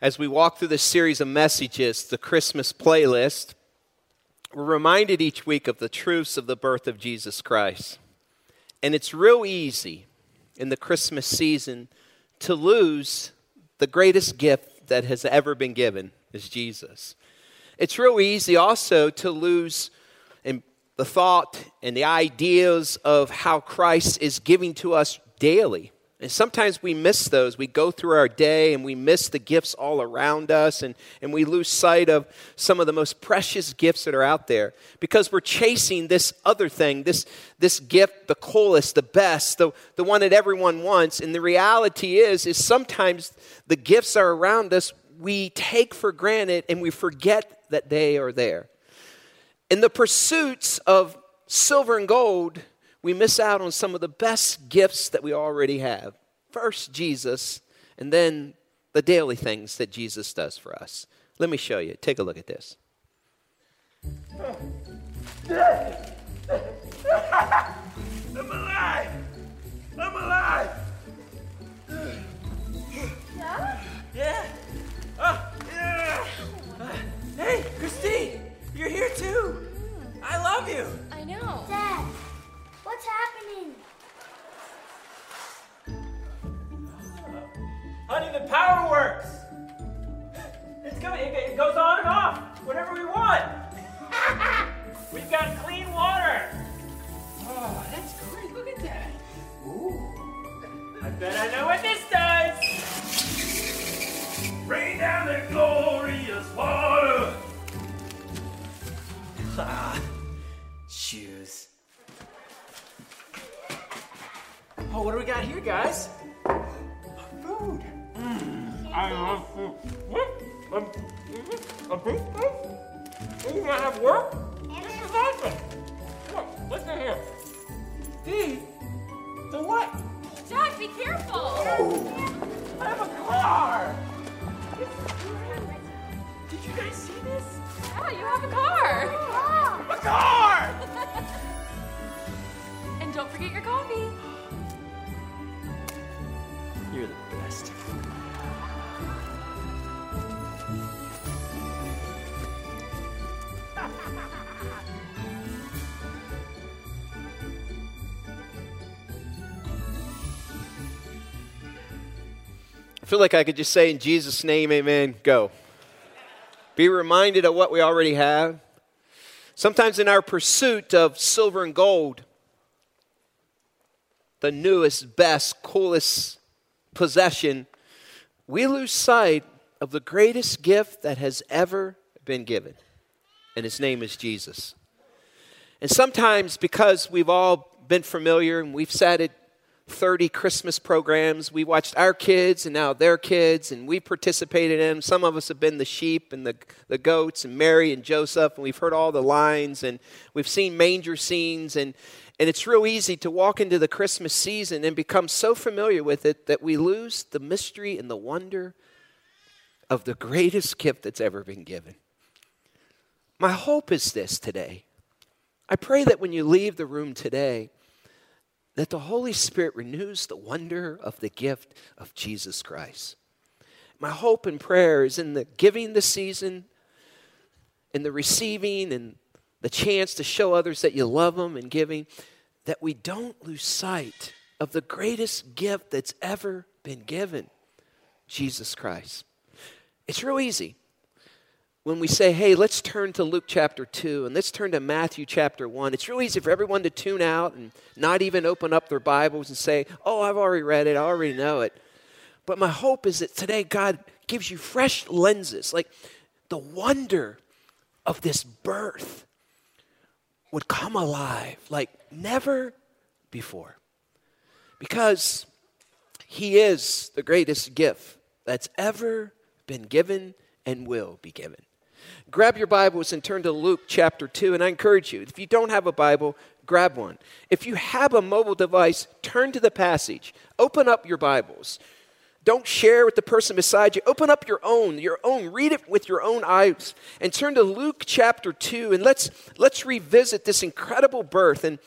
As we walk through this series of messages, the Christmas playlist, we're reminded each week of the truths of the birth of Jesus Christ. And it's real easy in the Christmas season to lose the greatest gift that has ever been given, is Jesus. It's real easy also to lose the thought and the ideas of how Christ is giving to us daily. And sometimes we miss those. We go through our day and we miss the gifts all around us, and we lose sight of some of the most precious gifts that are out there because we're chasing this other thing, this gift, the coolest, the best, the one that everyone wants. And the reality is sometimes the gifts that are around us we take for granted and we forget that they are there. In the pursuits of silver and gold, we miss out on some of the best gifts that we already have. First, Jesus, and then the daily things that Jesus does for us. Let me show you. Take a look at this. I'm alive! I'm alive! Yeah? Yeah. Yeah. Hey, Christine! You're here too! I love you! I know. Dad! What's happening? Honey, the power works. It goes on and off, whenever we want. We've got clean water. Oh, that's great. Look at that. Ooh. I bet I know what this does. Rain down the glorious water. Ah, shoes. Oh, what do we got here, guys? Food. I love food. What? A beef steak? Are you gonna have work? This is awesome. Look, listen here. Dee, the what? Jack, be careful. Oh, I have a car. Did you guys see this? Yeah, you have a car. Oh, a car. And don't forget your coffee. You're the best. I feel like I could just say, in Jesus' name, amen, go. Be reminded of what we already have. Sometimes in our pursuit of silver and gold, the newest, best, coolest possession, we lose sight of the greatest gift that has ever been given, and his name is Jesus. And sometimes, because we've all been familiar and we've sat at 30 Christmas programs, we watched our kids and now their kids, and we participated in them. Some of us have been the sheep and the goats and Mary and Joseph, and we've heard all the lines, and we've seen manger scenes, and it's real easy to walk into the Christmas season and become so familiar with it that we lose the mystery and the wonder of the greatest gift that's ever been given. My hope is this today. I pray that when you leave the room today, that the Holy Spirit renews the wonder of the gift of Jesus Christ. My hope and prayer is in the giving this season, in the receiving, and the chance to show others that you love them and giving, that we don't lose sight of the greatest gift that's ever been given, Jesus Christ. It's real easy when we say, hey, let's turn to Luke chapter 2 and let's turn to Matthew chapter 1. It's real easy for everyone to tune out and not even open up their Bibles and say, oh, I've already read it, I already know it. But my hope is that today God gives you fresh lenses, like the wonder of this birth would come alive like never before, because he is the greatest gift that's ever been given and will be given. Grab your Bibles and turn to Luke chapter 2, and I encourage you, if you don't have a Bible, grab one. If you have a mobile device, turn to the passage. Open up your Bibles. Don't share with the person beside you. Open up your own. Read it with your own eyes. And turn to Luke chapter 2. And let's revisit this incredible birth. And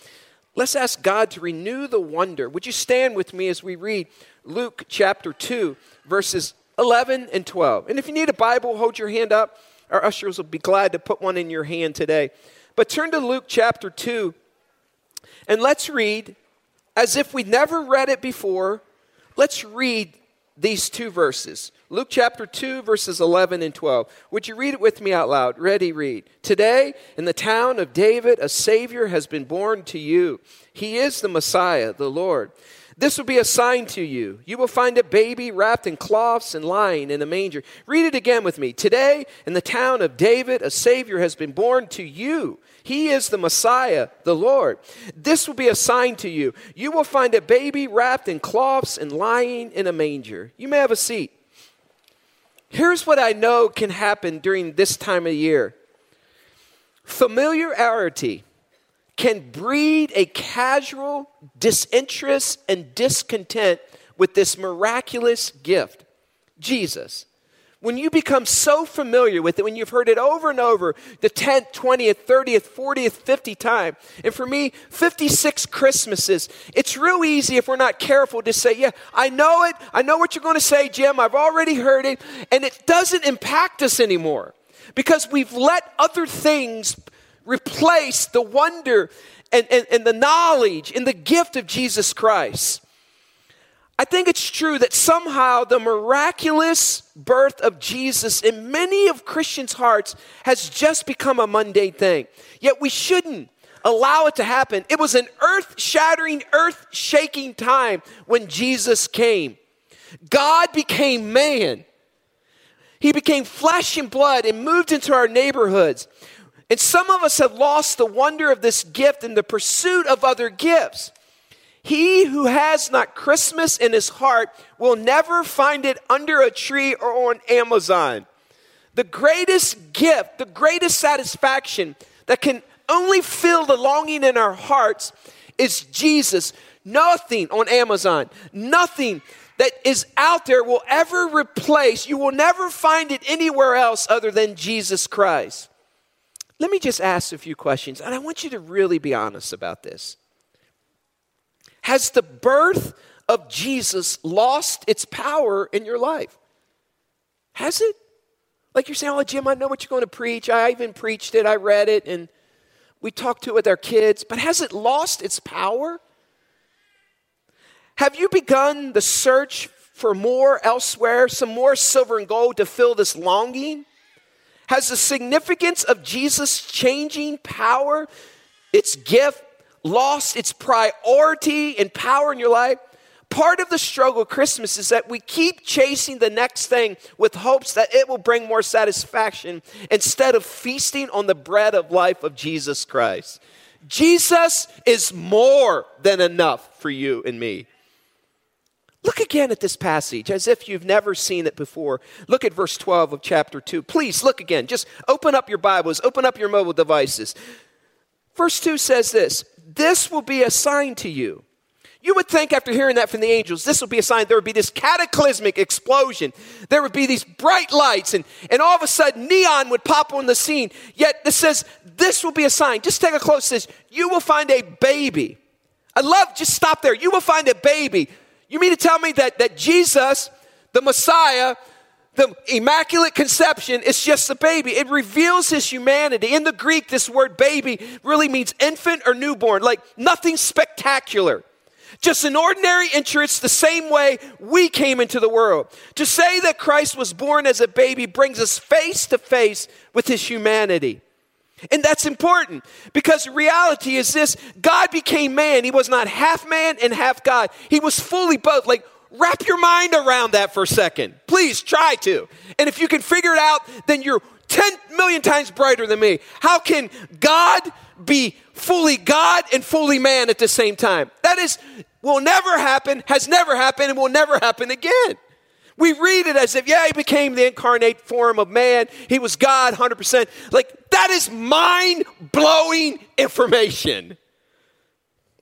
let's ask God to renew the wonder. Would you stand with me as we read Luke chapter 2, verses 11 and 12. And if you need a Bible, hold your hand up. Our ushers will be glad to put one in your hand today. But turn to Luke chapter 2, and let's read, as if we'd never read it before, let's read these two verses. Luke chapter 2, verses 11 and 12. Would you read it with me out loud? Ready, read. Today, in the town of David, a Savior has been born to you. He is the Messiah, the Lord. This will be a sign to you. You will find a baby wrapped in cloths and lying in a manger. Read it again with me. Today, in the town of David, a Savior has been born to you. He is the Messiah, the Lord. This will be a sign to you. You will find a baby wrapped in cloths and lying in a manger. You may have a seat. Here's what I know can happen during this time of year. Familiarity can breed a casual disinterest and discontent with this miraculous gift, Jesus. When you become so familiar with it, when you've heard it over and over, the 10th, 20th, 30th, 40th, 50th time, and for me, 56 Christmases, it's real easy if we're not careful to say, yeah, I know it. I know what you're going to say, Jim. I've already heard it. And it doesn't impact us anymore because we've let other things replace the wonder and the knowledge and the gift of Jesus Christ. I think it's true that somehow the miraculous birth of Jesus in many of Christians' hearts has just become a mundane thing. Yet we shouldn't allow it to happen. It was an earth-shattering, earth-shaking time when Jesus came. God became man. He became flesh and blood and moved into our neighborhoods. And some of us have lost the wonder of this gift in the pursuit of other gifts. He who has not Christmas in his heart will never find it under a tree or on Amazon. The greatest gift, the greatest satisfaction that can only fill the longing in our hearts is Jesus. Nothing on Amazon, nothing that is out there will ever replace. You will never find it anywhere else other than Jesus Christ. Let me just ask a few questions, and I want you to really be honest about this. Has the birth of Jesus lost its power in your life? Has it? Like you're saying, oh, Jim, I know what you're going to preach. I even preached it. I read it, and we talked to it with our kids. But has it lost its power? Have you begun the search for more elsewhere, some more silver and gold to fill this longing? Has the significance of Jesus changing power, its gift, lost its priority and power in your life? Part of the struggle of Christmas is that we keep chasing the next thing with hopes that it will bring more satisfaction instead of feasting on the bread of life of Jesus Christ. Jesus is more than enough for you and me. Look again at this passage as if you've never seen it before. Look at verse 12 of chapter 2. Please look again. Just open up your Bibles. Open up your mobile devices. Verse 2 says this. This will be a sign to you. You would think after hearing that from the angels, this will be a sign. There would be this cataclysmic explosion. There would be these bright lights. And all of a sudden, neon would pop on the scene. Yet this says, this will be a sign. Just take a close look. You will find a baby. I love, just stop there. You will find a baby. You mean to tell me that Jesus, the Messiah, the Immaculate Conception, is just a baby? It reveals his humanity. In the Greek, this word baby really means infant or newborn, like nothing spectacular. Just an ordinary entrance, the same way we came into the world. To say that Christ was born as a baby brings us face to face with his humanity. And that's important because reality is this. God became man. He was not half man and half God. He was fully both. Like, wrap your mind around that for a second. Please try to. And if you can figure it out, then you're 10 million times brighter than me. How can God be fully God and fully man at the same time? That is, will never happen, has never happened, and will never happen again. We read it as if, yeah, he became the incarnate form of man. He was God 100%. Like, that is mind-blowing information.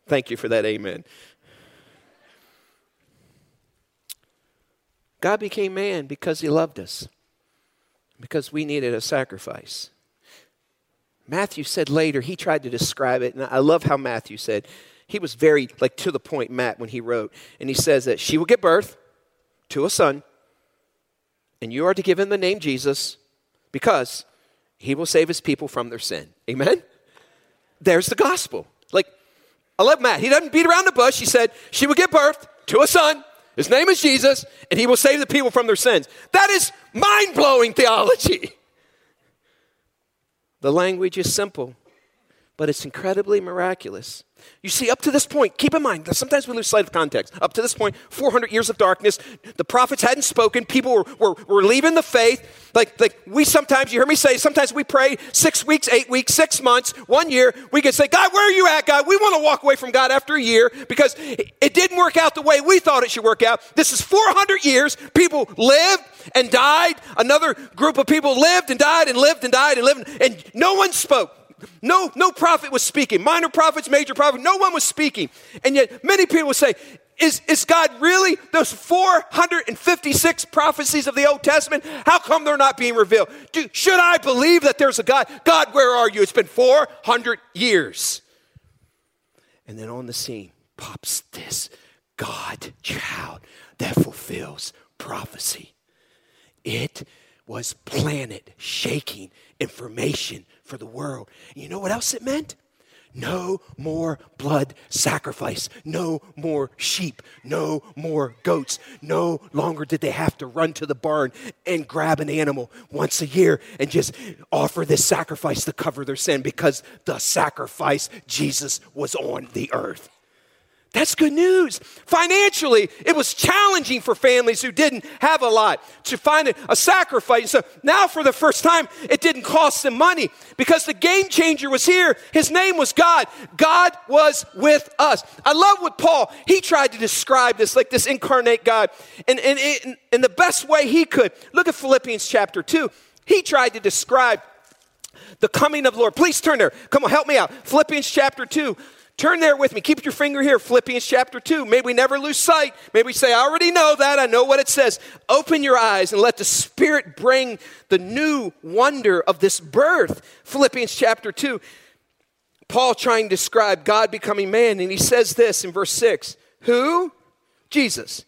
Thank you for that amen. God became man because he loved us, because we needed a sacrifice. Matthew said later, he tried to describe it, and I love how Matthew said. He was very, like, to the point, Matt, when he wrote. And he says that she will give birth to a son, And you are to give him the name Jesus because he will save his people from their sin. Amen? There's the gospel. Like, I love Matt. He doesn't beat around the bush. He said she will give birth to a son. His name is Jesus, and he will save the people from their sins. That is mind-blowing theology. The language is simple, but it's incredibly miraculous. You see, up to this point, keep in mind that sometimes we lose sight of context. Up to this point, 400 years of darkness, the prophets hadn't spoken, people were leaving the faith. Like we sometimes, you hear me say, sometimes we pray 6 weeks, 8 weeks, 6 months, 1 year. We can say, God, where are you at, God? We want to walk away from God after a year because it didn't work out the way we thought it should work out. This is 400 years. People lived and died. Another group of people lived and died and lived and died and lived, and no one spoke. No prophet was speaking. Minor prophets, major prophets, no one was speaking. And yet many people would say, is God really, those 456 prophecies of the Old Testament, how come they're not being revealed? Should I believe that there's a God? God, where are you? It's been 400 years. And then on the scene pops this God child that fulfills prophecy. It was planet-shaking information for the world. And you know what else it meant? No more blood sacrifice. No more sheep. No more goats. No longer did they have to run to the barn and grab an animal once a year and just offer this sacrifice to cover their sin because the sacrifice, Jesus, was on the earth. That's good news. Financially, it was challenging for families who didn't have a lot to find a sacrifice. So now for the first time, it didn't cost them money because the game changer was here. His name was God. God was with us. I love what Paul, he tried to describe this, like this incarnate God in the best way he could. Look at Philippians chapter 2. He tried to describe the coming of the Lord. Please turn there. Come on, help me out. Philippians chapter 2. Turn there with me. Keep your finger here. Philippians chapter 2. May we never lose sight. May we say, I already know that. I know what it says. Open your eyes and let the Spirit bring the new wonder of this birth. Philippians chapter 2. Paul trying to describe God becoming man. And he says this in verse 6. Who? Jesus.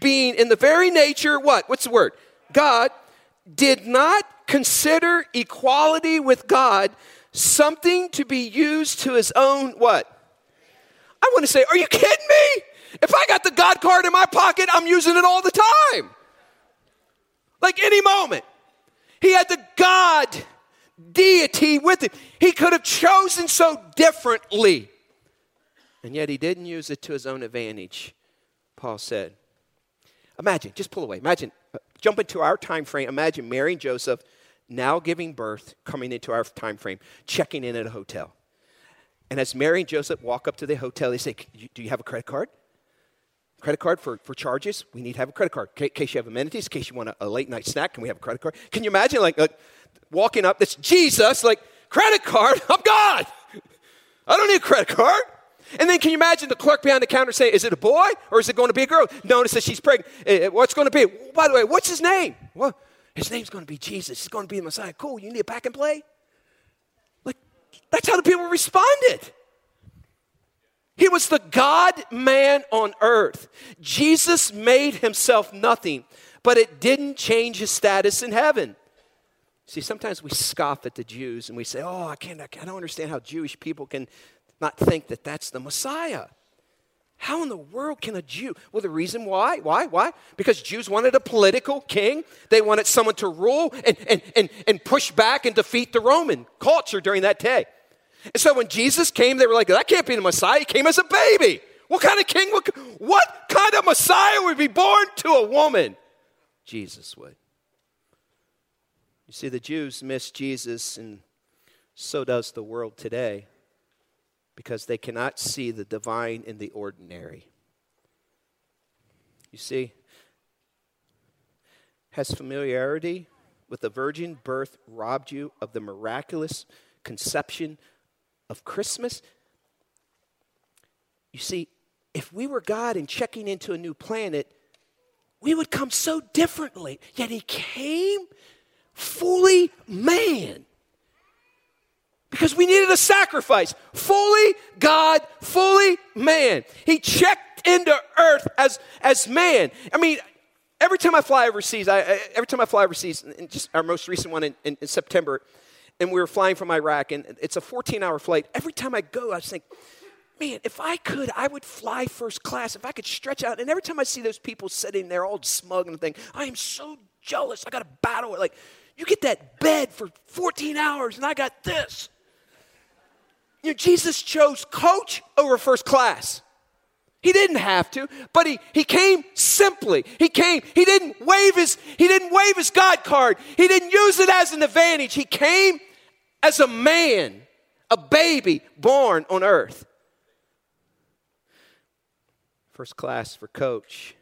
Being in the very nature, what? What's the word? God did not consider equality with God something to be used to his own what? I want to say, are you kidding me? If I got the God card in my pocket, I'm using it all the time. Like any moment. He had the God deity with him. He could have chosen so differently. And yet he didn't use it to his own advantage, Paul said. Imagine, just pull away. Imagine, jump into our time frame. Imagine Mary and Joseph now giving birth, coming into our time frame, checking in at a hotel. And as Mary and Joseph walk up to the hotel, they say, do you have a credit card? Credit card for charges? We need to have a credit card. In case you have amenities, in case you want a late night snack, can we have a credit card? Can you imagine like walking up, that's Jesus, like, credit card? I'm God. I don't need a credit card. And then can you imagine the clerk behind the counter saying, is it a boy or is it going to be a girl? Notice that she's pregnant. What's going to be? By the way, what's his name? Well, his name's going to be Jesus. He's going to be the Messiah. Cool, you need a pack and play? That's how the people responded. He was the God-man on earth. Jesus made himself nothing, but it didn't change his status in heaven. See, sometimes we scoff at the Jews and we say, oh, I don't understand how Jewish people can not think that that's the Messiah. How in the world can a Jew? Well, the reason why? Because Jews wanted a political king. They wanted someone to rule and push back and defeat the Roman culture during that day. And so when Jesus came, they were like, that can't be the Messiah. He came as a baby. What kind of king? What kind of Messiah would be born to a woman? Jesus would. You see, the Jews miss Jesus, and so does the world today. Because they cannot see the divine in the ordinary. You see, has familiarity with the virgin birth robbed you of the miraculous conception of Christmas? You see, if we were God and checking into a new planet, we would come so differently. Yet he came fully man. Because we needed a sacrifice. Fully God, fully man. He checked into earth as man. I mean, Every time I fly overseas, just our most recent one in September, and we were flying from Iraq, and it's a 14-hour flight. Every time I go, I just think, man, if I could, I would fly first class. If I could stretch out. And every time I see those people sitting there all smug and think, I am so jealous. I got to battle it. Like, you get that bed for 14 hours, and I got this. You know, Jesus chose coach over first class. He didn't have to, but he came simply. He came. He didn't wave his God card. He didn't use it as an advantage. He came as a man, a baby born on earth. First class for coach.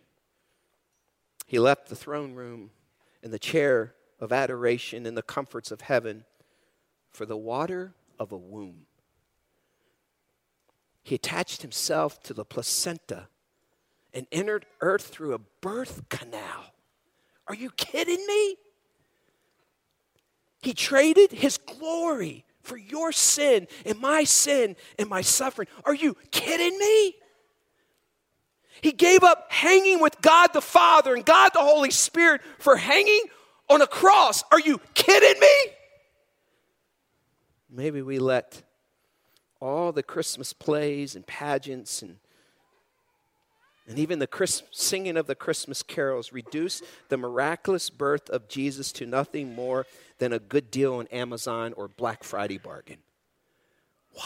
He left the throne room and the chair of adoration and the comforts of heaven for the water of a womb. He attached himself to the placenta and entered earth through a birth canal. Are you kidding me? He traded his glory for your sin and my suffering. Are you kidding me? He gave up hanging with God the Father and God the Holy Spirit for hanging on a cross. Are you kidding me? Maybe we let all the Christmas plays and pageants and even the singing of the Christmas carols reduce the miraculous birth of Jesus to nothing more than a good deal on Amazon or Black Friday bargain. Why?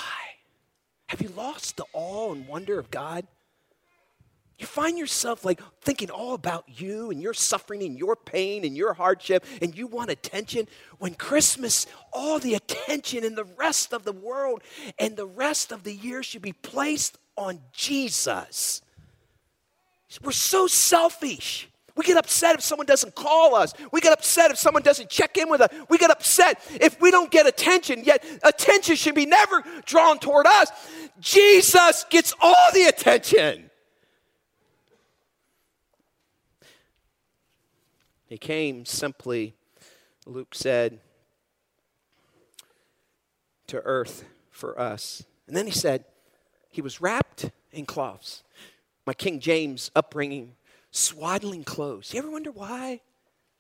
Have you lost the awe and wonder of God? You find yourself like thinking all about you and your suffering and your pain and your hardship, and you want attention. When Christmas, all the attention in the rest of the world and the rest of the year should be placed on Jesus. We're so selfish. We get upset if someone doesn't call us. We get upset if someone doesn't check in with us. We get upset if we don't get attention, yet attention should be never drawn toward us. Jesus gets all the attention. He came simply, Luke said, to earth for us. And then he said, he was wrapped in cloths. My King James upbringing, swaddling clothes. You ever wonder why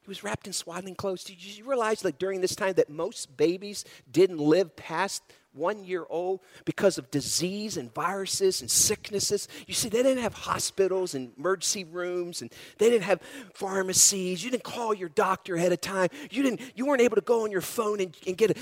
he was wrapped in swaddling clothes? Did you realize like during this time that most babies didn't live past 1 year old because of disease and viruses and sicknesses? You see, they didn't have hospitals and emergency rooms, and they didn't have pharmacies. You didn't call your doctor ahead of time. You weren't able to go on your phone and get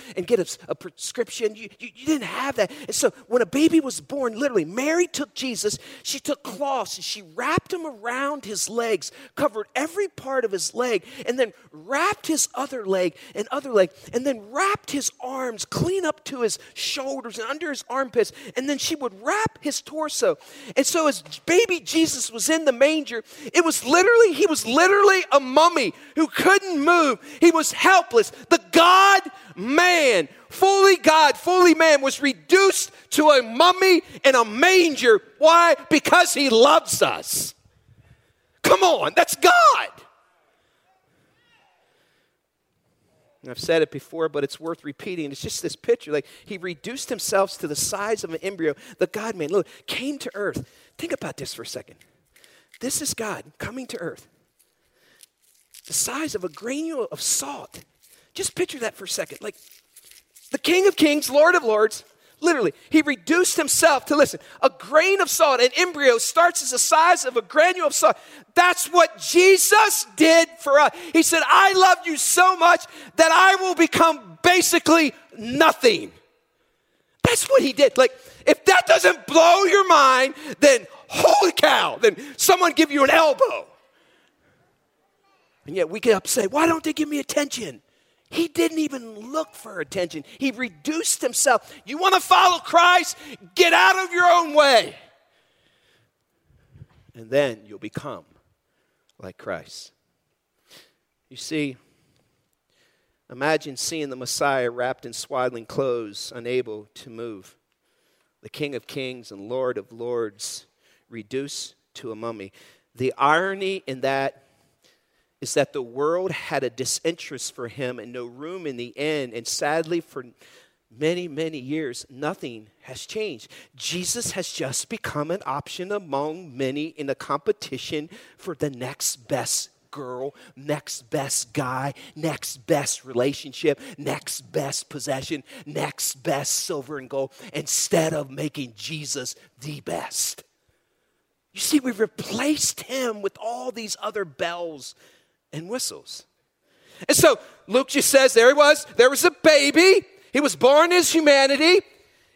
a prescription. You didn't have that. And so when a baby was born, literally, Mary took Jesus. She took cloths and she wrapped him around his legs, covered every part of his leg, and then wrapped his other leg, and then wrapped his arms clean up to his shoulders and under his armpits, and then she would wrap his torso. And so as baby Jesus was in the manger, he was literally a mummy who couldn't move. He was helpless. The God-man, fully God, fully man, was reduced to a mummy in a manger. Why? Because he loves us. Come on, that's God. And I've said it before, but it's worth repeating. It's just this picture. Like, he reduced himself to the size of an embryo. The God-man, look, came to earth. Think about this for a second. This is God coming to earth. The size of a granule of salt. Just picture that for a second. Like, the King of Kings, Lord of Lords, literally, he reduced himself to, listen, a grain of salt. An embryo starts as the size of a granule of salt. That's what Jesus did for us. He said, I love you so much that I will become basically nothing. That's what he did. Like, if that doesn't blow your mind, then holy cow, then someone give you an elbow. And yet we get upset, why don't they give me attention? He didn't even look for attention. He reduced himself. You want to follow Christ? Get out of your own way. And then you'll become like Christ. You see, imagine seeing the Messiah wrapped in swaddling clothes, unable to move. The King of Kings and Lord of Lords reduced to a mummy. The irony in that is that the world had a disinterest for him and no room in the end. And sadly, for many, many years, nothing has changed. Jesus has just become an option among many in a competition for the next best girl, next best guy, next best relationship, next best possession, next best silver and gold, instead of making Jesus the best. You see, we've replaced him with all these other bells and whistles. And so Luke just says, there he was. There was a baby. He was born as humanity.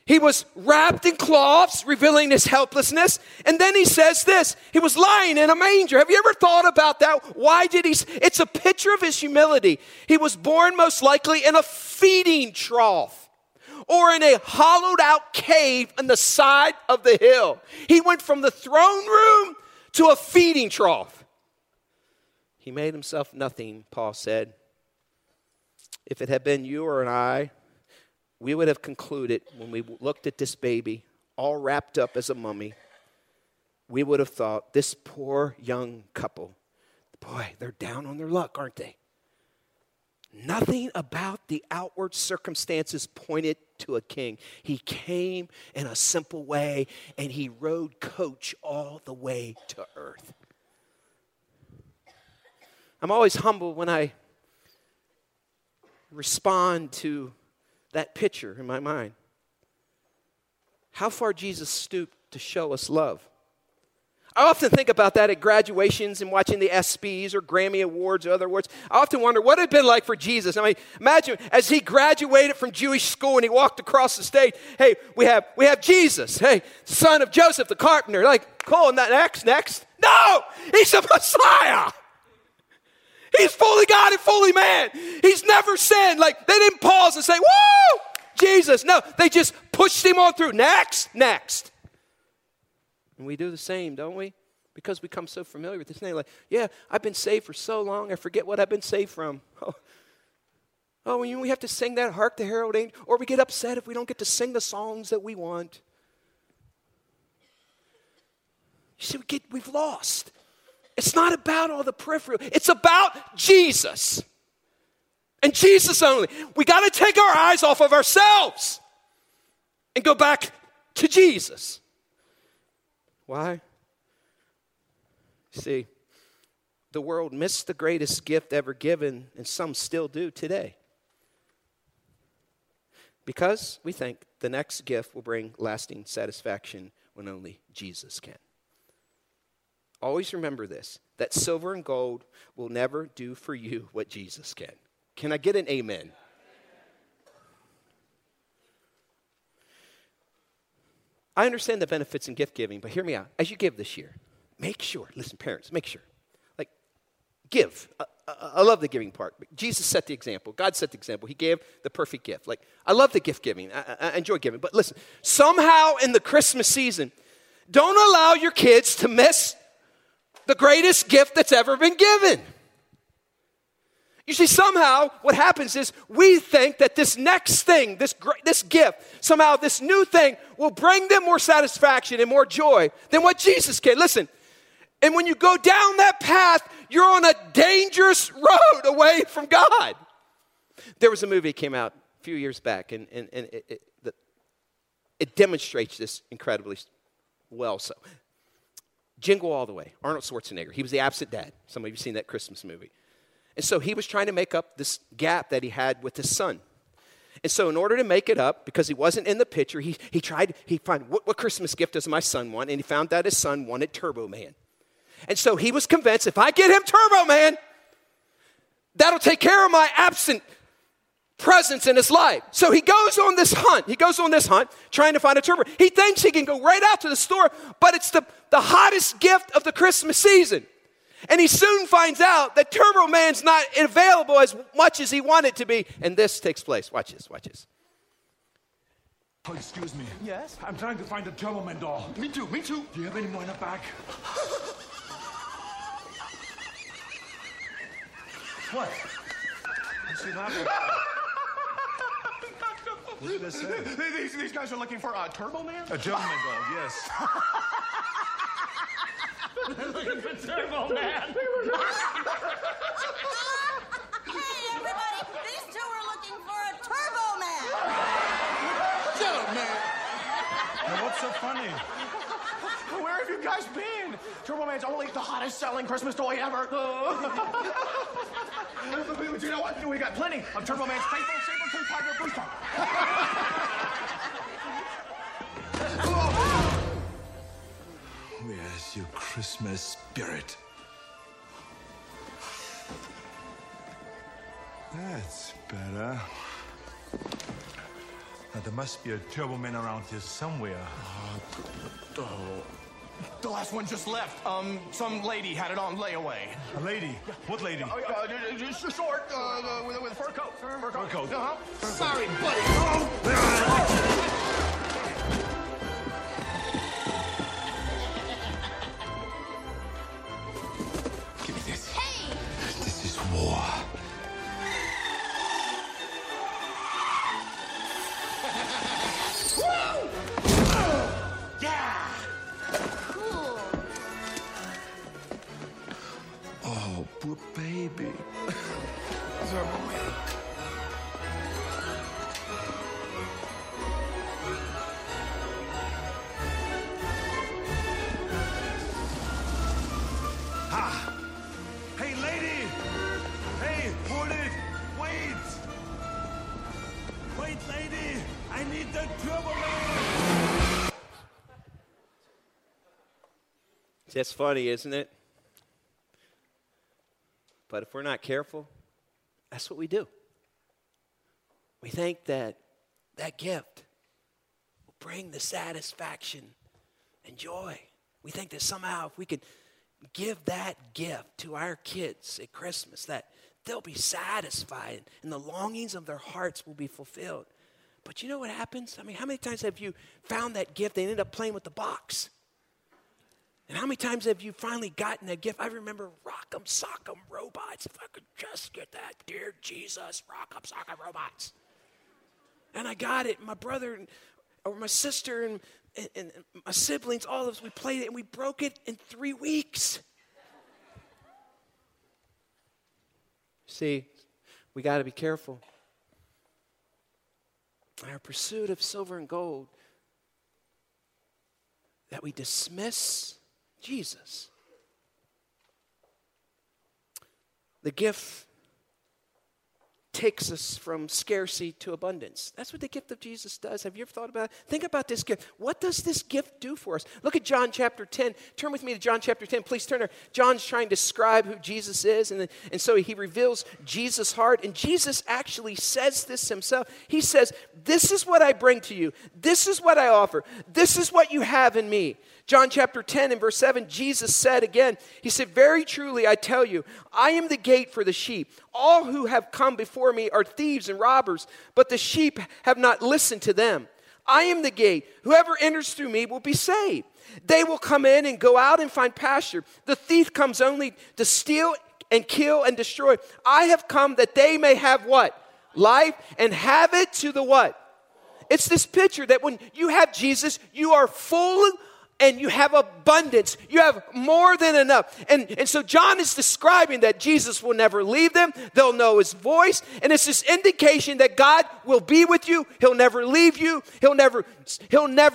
He was wrapped in cloths, revealing his helplessness. And then he says this, he was lying in a manger. Have you ever thought about that? Why did he? It's a picture of his humility. He was born most likely in a feeding trough, or in a hollowed out cave on the side of the hill. He went from the throne room to a feeding trough. He made himself nothing, Paul said. If it had been you or I, we would have concluded when we looked at this baby, all wrapped up as a mummy, we would have thought, this poor young couple, boy, they're down on their luck, aren't they? Nothing about the outward circumstances pointed to a king. He came in a simple way, and he rode coach all the way to earth. I'm always humbled when I respond to that picture in my mind. How far Jesus stooped to show us love. I often think about that at graduations and watching the ESPYs or Grammy Awards or other awards. I often wonder what it had been like for Jesus. I mean, imagine as he graduated from Jewish school and he walked across the stage. Hey, we have Jesus. Hey, son of Joseph the carpenter. Like, cool, and that next. No, he's the Messiah. He's fully God and fully man. He's never sinned. Like, they didn't pause and say, woo, Jesus. No, they just pushed him on through. Next. And we do the same, don't we? Because we become so familiar with this name. Like, yeah, I've been saved for so long, I forget what I've been saved from. Oh, we have to sing that Hark the Herald Angels, or we get upset if we don't get to sing the songs that we want. You see, we've lost. It's not about all the peripheral. It's about Jesus. And Jesus only. We got to take our eyes off of ourselves and go back to Jesus. Why? See, the world missed the greatest gift ever given, and some still do today. Because we think the next gift will bring lasting satisfaction when only Jesus can. Always remember this, that silver and gold will never do for you what Jesus can. Can I get an amen? I understand the benefits in gift giving, but hear me out. As you give this year, make sure, listen, parents, make sure. Like, give. I love the giving part. Jesus set the example. God set the example. He gave the perfect gift. Like, I love the gift giving. I enjoy giving. But listen, somehow in the Christmas season, don't allow your kids to miss the greatest gift that's ever been given. You see, somehow what happens is we think that this next thing, this gift, somehow this new thing will bring them more satisfaction and more joy than what Jesus can. Listen, and when you go down that path, you're on a dangerous road away from God. There was a movie that came out a few years back, and it demonstrates this incredibly well. So, Jingle All the Way, Arnold Schwarzenegger. He was the absent dad. Some of you have seen that Christmas movie. And so he was trying to make up this gap that he had with his son. And so in order to make it up, because he wasn't in the picture, he found what Christmas gift does my son want? And he found out his son wanted Turbo Man. And so he was convinced, if I get him Turbo Man, that'll take care of my absent presence in his life. So he goes on this hunt. Trying to find a Turbo. He thinks he can go right out to the store, but it's the hottest gift of the Christmas season. And he soon finds out that Turbo Man's not available as much as he wanted to be. And this takes place. Watch this. Oh, excuse me. Yes? I'm trying to find the Turbo Man doll. Me too. Do you have any more in the back? What? What's the matter? What did I say? These guys are looking for a Turbo Man? A gentleman doll, yes. Look at the Turbo Man. Hey, everybody, these two are looking for a Turbo Man. Shut up, man. Now, what's so funny? Where have you guys been? Turbo Man's only the hottest selling Christmas toy ever. But you know what? We got plenty of Turbo Man's faithful saber-tooth tiger booster. Where's your Christmas spirit? That's better. Now, there must be a Turbo Man around here somewhere. The last one just left. Some lady had it on layaway. A lady? What lady? Just short, with a fur coat. Fur coat. Uh-huh. Sorry, buddy. Oh. Give me this. Hey! This is war. Baby. Ha! Hey, lady! Hey, hold it! Wait! Wait, lady! I need the Turbo Man! That's funny, isn't it? But if we're not careful, that's what we do. We think that that gift will bring the satisfaction and joy. We think that somehow if we could give that gift to our kids at Christmas, that they'll be satisfied and the longings of their hearts will be fulfilled. But you know what happens? I mean, how many times have you found that gift and ended up playing with the box? And how many times have you finally gotten a gift? I remember Rock'em Sock'em Robots. If I could just get that, dear Jesus, Rock'em Sock'em Robots. And I got it. My brother or my sister and my siblings, all of us, we played it, and we broke it in 3 weeks. See, we got to be careful. Our pursuit of silver and gold, that we dismiss Jesus. The gift takes us from scarcity to abundance. That's what the gift of Jesus does. Have you ever thought about it? Think about this gift. What does this gift do for us? Look at John chapter 10. Turn with me to John chapter 10. Please turn there. John's trying to describe who Jesus is, and so he reveals Jesus' heart, and Jesus actually says this himself. He says, this is what I bring to you. This is what I offer. This is what you have in me. John chapter 10 and verse 7, Jesus said again, he said, very truly I tell you, I am the gate for the sheep. All who have come before me are thieves and robbers, but the sheep have not listened to them. I am the gate. Whoever enters through me will be saved. They will come in and go out and find pasture. The thief comes only to steal and kill and destroy. I have come that they may have what? Life, and have it to the what? It's this picture that when you have Jesus, you are full and you have abundance. You have more than enough. And so John is describing that Jesus will never leave them. They'll know his voice. And it's this indication that God will be with you. He'll never leave you. He'll never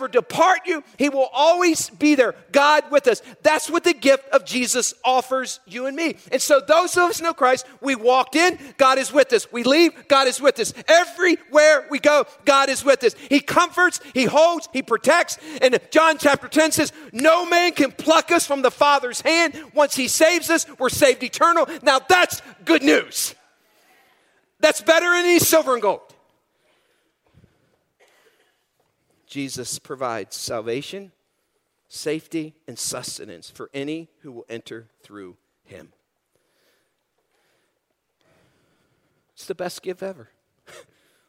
depart you. He will always be there. God with us. That's what the gift of Jesus offers you and me. And so those of us who know Christ, we walked in, God is with us. We leave, God is with us. Everywhere we go, God is with us. He comforts, he holds, he protects. And John chapter 10 says, no man can pluck us from the Father's hand. Once he saves us, we're saved eternal. Now that's good news. That's better than any silver and gold. Jesus provides salvation, safety, and sustenance for any who will enter through him. It's the best gift ever.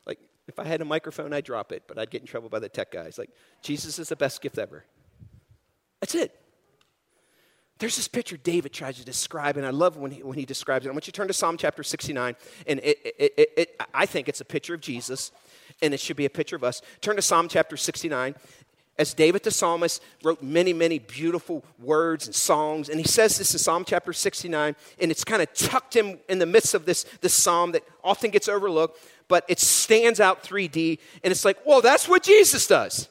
Like, if I had a microphone, I'd drop it, but I'd get in trouble by the tech guys. Like, Jesus is the best gift ever. That's it. There's this picture David tries to describe, and I love when he describes it. I want you to turn to Psalm chapter 69, and I think it's a picture of Jesus, and it should be a picture of us. Turn to Psalm chapter 69. As David the psalmist wrote many, many beautiful words and songs, and he says this in Psalm chapter 69, and it's kind of tucked in the midst of this psalm that often gets overlooked, but it stands out 3D, and it's like, whoa, that's what Jesus does.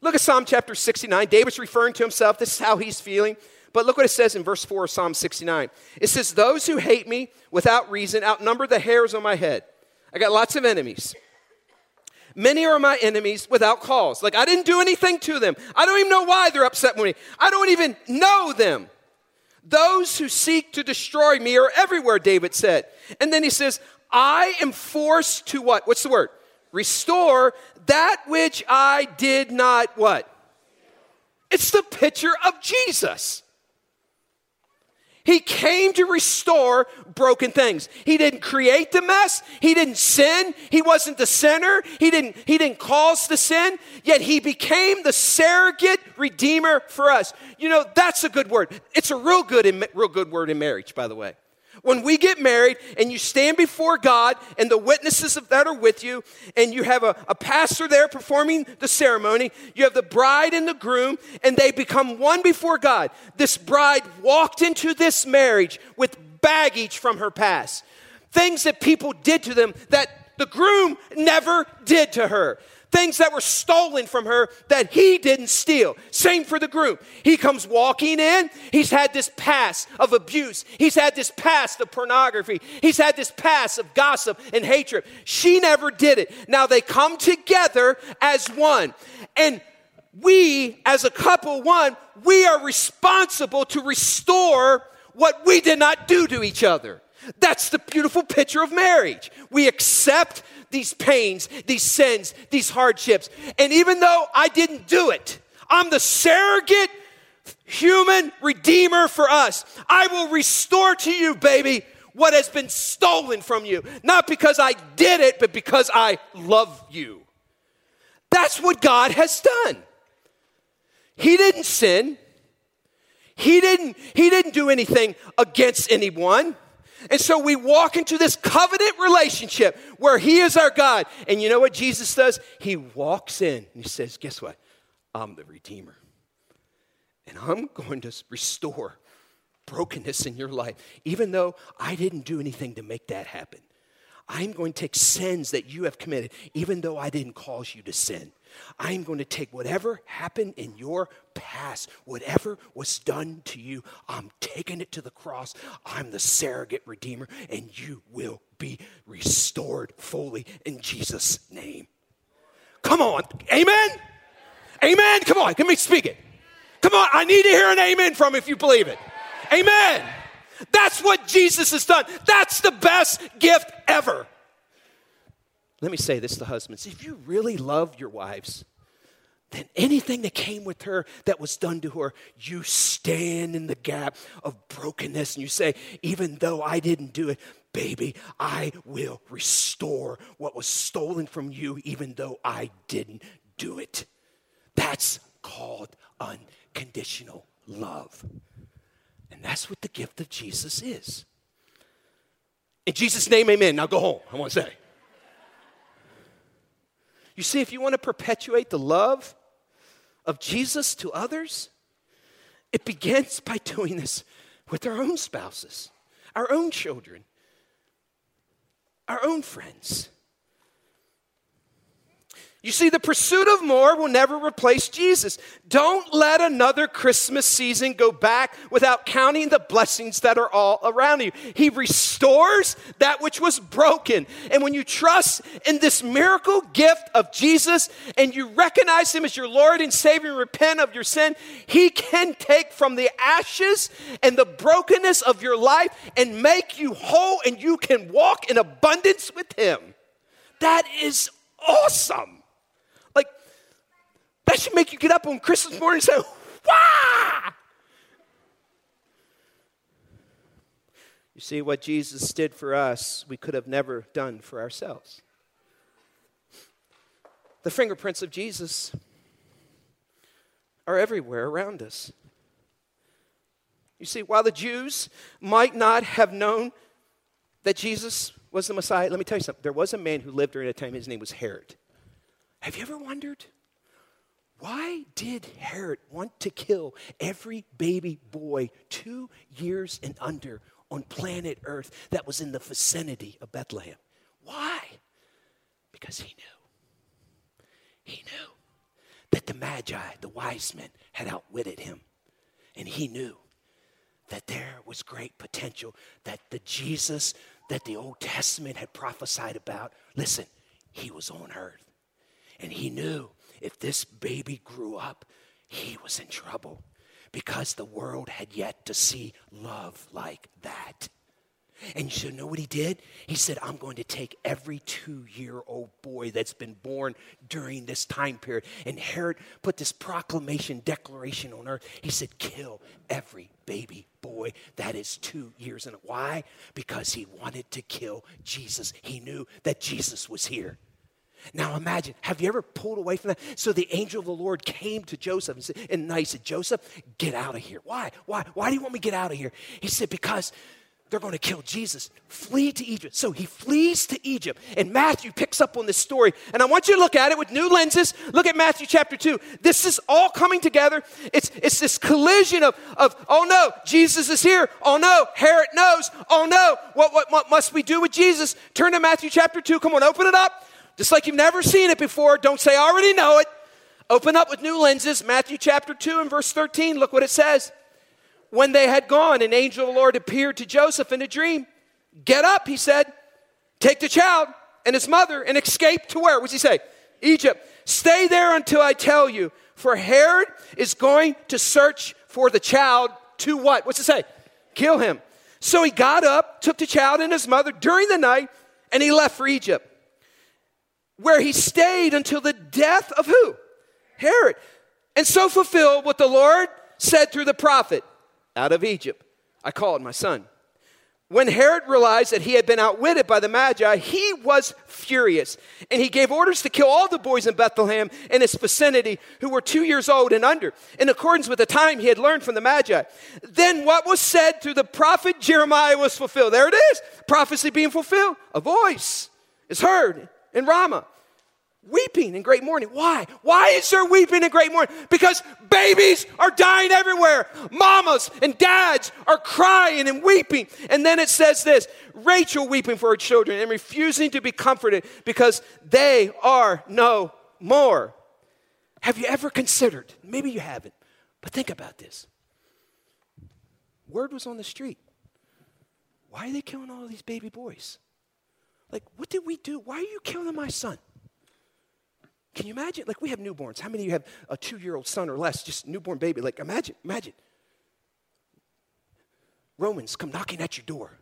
Look at Psalm chapter 69. David's referring to himself. This is how he's feeling. But look what it says in verse 4 of Psalm 69. It says, those who hate me without reason outnumber the hairs on my head. I got lots of enemies. Many are my enemies without cause. Like, I didn't do anything to them. I don't even know why they're upset with me. I don't even know them. Those who seek to destroy me are everywhere, David said. And then he says, I am forced to what? What's the word? Restore that which I did not what? It's the picture of Jesus. He came to restore broken things. He didn't create the mess. He didn't sin. He wasn't the sinner. He didn't cause the sin. Yet he became the surrogate redeemer for us. You know, that's a good word. It's a real good word in marriage, by the way. When we get married and you stand before God and the witnesses that are with you, and you have a pastor there performing the ceremony, you have the bride and the groom, and they become one before God. This bride walked into this marriage with baggage from her past. Things that people did to them that the groom never did to her. Things that were stolen from her that he didn't steal. Same for the groom. He comes walking in. He's had this past of abuse. He's had this past of pornography. He's had this past of gossip and hatred. She never did it. Now they come together as one. And we, as a couple, we are responsible to restore what we did not do to each other. That's the beautiful picture of marriage. We accept these pains, these sins, these hardships. And even though I didn't do it, I'm the surrogate human redeemer for us. I will restore to you, baby, what has been stolen from you. Not because I did it, but because I love you. That's what God has done. He didn't sin. He didn't do anything against anyone. And so we walk into this covenant relationship where he is our God. And you know what Jesus does? He walks in and he says, guess what? I'm the Redeemer. And I'm going to restore brokenness in your life. Even though I didn't do anything to make that happen. I'm going to take sins that you have committed, even though I didn't cause you to sin. I'm going to take whatever happened in your past, whatever was done to you, I'm taking it to the cross. I'm the surrogate redeemer, and you will be restored fully in Jesus' name. Come on. Amen? Amen? Come on. Let me speak it. Come on. I need to hear an amen from you if you believe it. Amen. That's what Jesus has done. That's the best gift ever. Let me say this to husbands. If you really love your wives, then anything that came with her that was done to her, you stand in the gap of brokenness and you say, even though I didn't do it, baby, I will restore what was stolen from you, even though I didn't do it. That's called unconditional love. And that's what the gift of Jesus is. In Jesus' name, amen. Now go home, I want to say. You see, if you want to perpetuate the love of Jesus to others, it begins by doing this with our own spouses, our own children, our own friends. You see, the pursuit of more will never replace Jesus. Don't let another Christmas season go back without counting the blessings that are all around you. He restores that which was broken. And when you trust in this miracle gift of Jesus and you recognize him as your Lord and Savior and repent of your sin, he can take from the ashes and the brokenness of your life and make you whole, and you can walk in abundance with him. That is awesome. That should make you get up on Christmas morning and say, "Wah!" You see, what Jesus did for us, we could have never done for ourselves. The fingerprints of Jesus are everywhere around us. You see, while the Jews might not have known that Jesus was the Messiah, let me tell you something. There was a man who lived during a time, his name was Herod. Have you ever wondered? Why did Herod want to kill every baby boy 2 years and under on planet Earth that was in the vicinity of Bethlehem? Why? Because he knew. He knew that the Magi, the wise men, had outwitted him. And he knew that there was great potential, that the Jesus that the Old Testament had prophesied about, listen, he was on earth. And he knew if this baby grew up, he was in trouble, because the world had yet to see love like that. And you know what he did? He said, I'm going to take every 2-year-old boy that's been born during this time period. And Herod put this proclamation, declaration on earth. He said, kill every baby boy that is 2 years. And why? Because he wanted to kill Jesus. He knew that Jesus was here. Now imagine, have you ever pulled away from that? So the angel of the Lord came to Joseph and said, Joseph, get out of here. Why? Why do you want me to get out of here? He said, because they're going to kill Jesus. Flee to Egypt. So he flees to Egypt. And Matthew picks up on this story. And I want you to look at it with new lenses. Look at Matthew chapter 2. This is all coming together. It's this collision of, oh no, Jesus is here. Oh no, Herod knows. Oh no, what must we do with Jesus? Turn to Matthew chapter 2. Come on, open it up. Just like you've never seen it before. Don't say, I already know it. Open up with new lenses. Matthew chapter 2 and verse 13. Look what it says. When they had gone, an angel of the Lord appeared to Joseph in a dream. Get up, he said, take the child and his mother and escape to where? What does he say? Egypt. Stay there until I tell you, for Herod is going to search for the child to what? What's it say? Kill him. So he got up, took the child and his mother during the night, and he left for Egypt, where he stayed until the death of who? Herod. And so fulfilled what the Lord said through the prophet. Out of Egypt I called my son. When Herod realized that he had been outwitted by the Magi, he was furious, and he gave orders to kill all the boys in Bethlehem and its vicinity who were 2 years old and under, in accordance with the time he had learned from the Magi. Then what was said through the prophet Jeremiah was fulfilled. There it is, prophecy being fulfilled. A voice is heard in Ramah, weeping and great mourning. Why? Why is there weeping and great mourning? Because babies are dying everywhere. Mamas and dads are crying and weeping. And then it says this, Rachel weeping for her children and refusing to be comforted because they are no more. Have you ever considered, maybe you haven't, but think about this. Word was on the street. Why are they killing all these baby boys? Like, what did we do? Why are you killing my son? Can you imagine? Like, we have newborns. How many of you have a 2-year-old son or less, just newborn baby? Like, imagine. Romans come knocking at your door.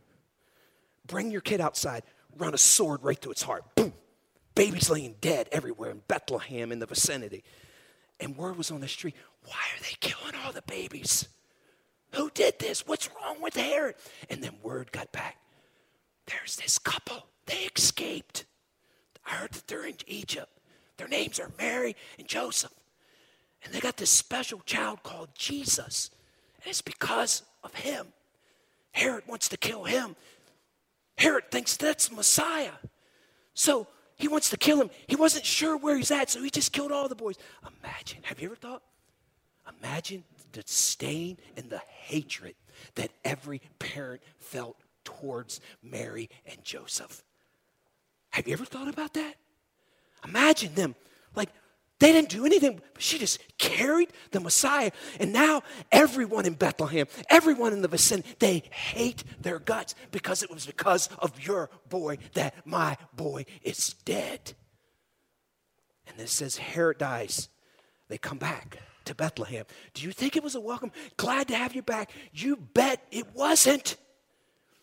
Bring your kid outside. Run a sword right through its heart. Boom. Babies laying dead everywhere in Bethlehem, in the vicinity. And word was on the street. Why are they killing all the babies? Who did this? What's wrong with Herod? And then word got back. There's this couple. They escaped. I heard that they're in Egypt. Their names are Mary and Joseph. And they got this special child called Jesus. And it's because of him. Herod wants to kill him. Herod thinks that's Messiah. So he wants to kill him. He wasn't sure where he's at, so he just killed all the boys. Imagine, have you ever thought? Imagine the stain and the hatred that every parent felt towards Mary and Joseph. Have you ever thought about that? Imagine them, like they didn't do anything, but she just carried the Messiah. And now everyone in Bethlehem, everyone in the vicinity, they hate their guts because it was because of your boy that my boy is dead. And it says Herod dies. They come back to Bethlehem. Do you think it was a welcome? Glad to have you back. You bet it wasn't,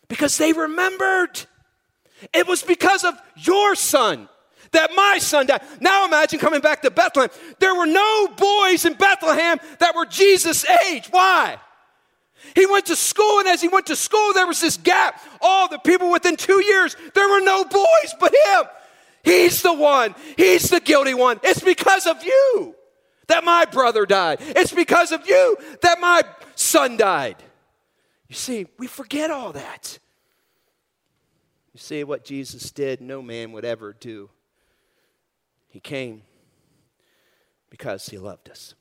because they remembered. It was because of your son that my son died. Now imagine coming back to Bethlehem. There were no boys in Bethlehem that were Jesus' age. Why? He went to school, and as he went to school, there was this gap. All the people within 2 years, there were no boys but him. He's the one. He's the guilty one. It's because of you that my brother died. It's because of you that my son died. You see, we forget all that. You see, what Jesus did, no man would ever do. He came because he loved us.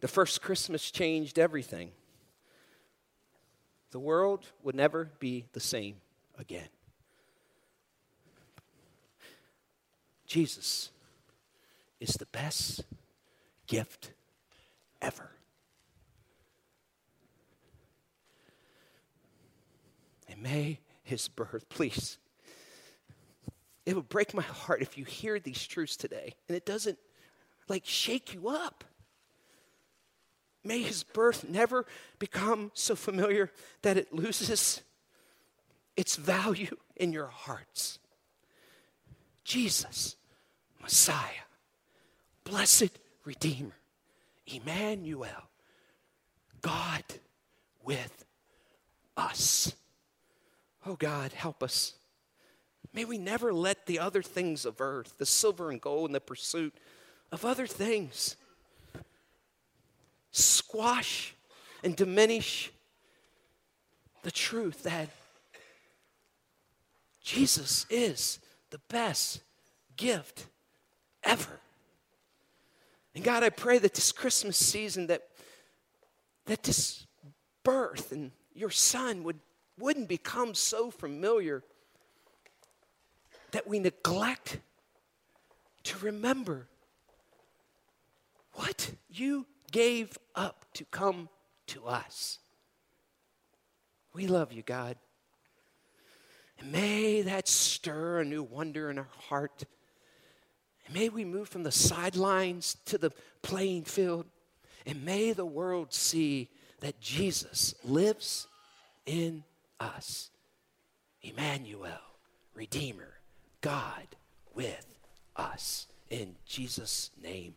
The first Christmas changed everything. The world would never be the same again. Jesus is the best gift ever. And may his birth, please, it would break my heart if you hear these truths today and it doesn't, shake you up. May his birth never become so familiar that it loses its value in your hearts. Jesus, Messiah, blessed Redeemer, Emmanuel, God with us. Oh God, help us. May we never let the other things of earth, the silver and gold and the pursuit of other things, squash and diminish the truth that Jesus is the best gift ever. And God, I pray that this Christmas season, that this birth and your son wouldn't become so familiar that we neglect to remember what you gave up to come to us. We love you, God. And may that stir a new wonder in our heart. And may we move from the sidelines to the playing field. And may the world see that Jesus lives in us. Emmanuel, Redeemer, God with us. In Jesus' name,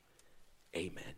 amen.